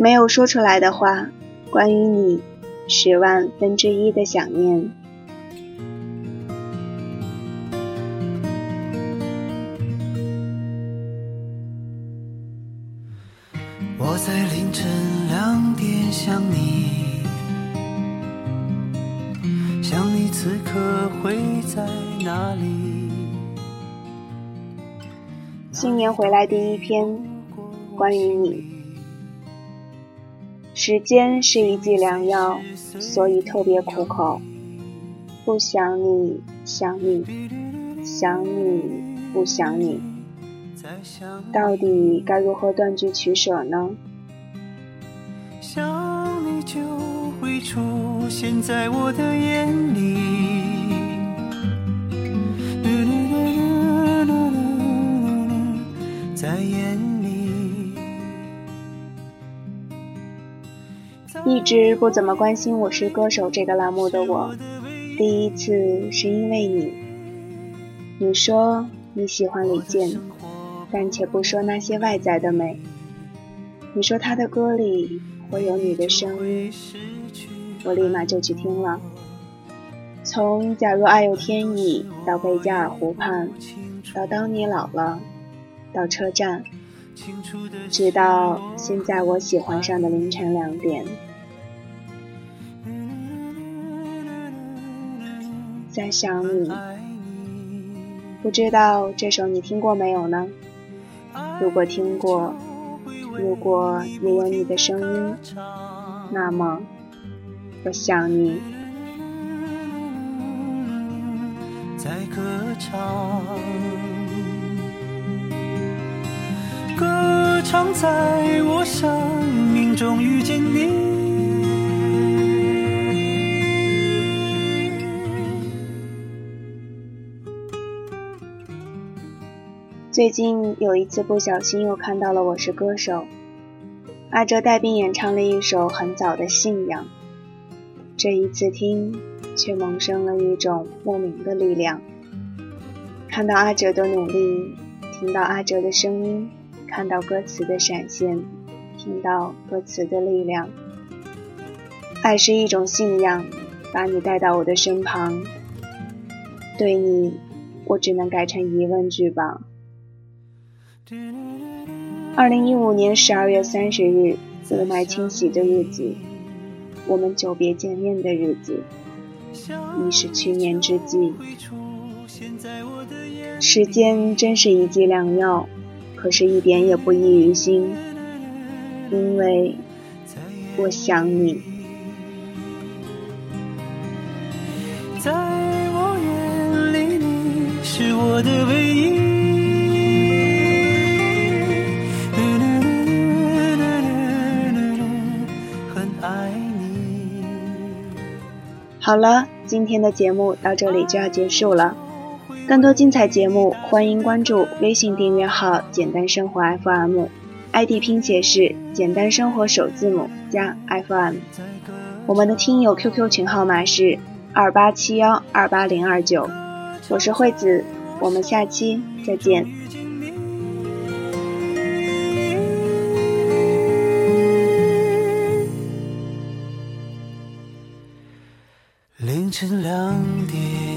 没有说出来的话，关于你1/10,000,000的想念。我在凌晨2点想你，想你此刻会在哪里。新年回来第一篇，关于你。时间是一剂良药，所以特别苦口。不想你，想你，想你，不想你，到底该如何断句取舍呢？想你就会出现在我的眼里。一直不怎么关心《我是歌手》这个栏目的我，第一次是因为你。你说你喜欢李健，但且不说那些外在的美，你说他的歌里会有你的声音，我立马就去听了。从《假如爱有天意》到《贝加尔湖畔》，到《当你老了》，到《车站》，直到现在我喜欢上的凌晨2点。在想你，不知道这首你听过没有呢？如果听过，如果也有你的声音，那么我想你。在歌唱，歌唱在我生命中遇见你。最近有一次不小心又看到了《我是歌手》，阿哲带病演唱了一首很早的《信仰》，这一次听却萌生了一种莫名的力量。看到阿哲的努力，听到阿哲的声音，看到歌词的闪现，听到歌词的力量。爱是一种信仰，把你带到我的身旁。对你，我只能改成疑问句吧。2015年12月30日，雾霾侵袭的日子，我们久别见面的日子，已是去年之际。时间真是一剂良药，可是一点也不易于心，因为我想你。在我眼里，你是我的唯一。很爱你。好了，今天的节目到这里就要结束了。更多精彩节目，欢迎关注微信订阅号“简单生活 FM”， ID 拼写是“简单生活首字母加 FM”。我们的听友 QQ 群号码是2871280029。我是惠子，我们下期再见。凌晨2点。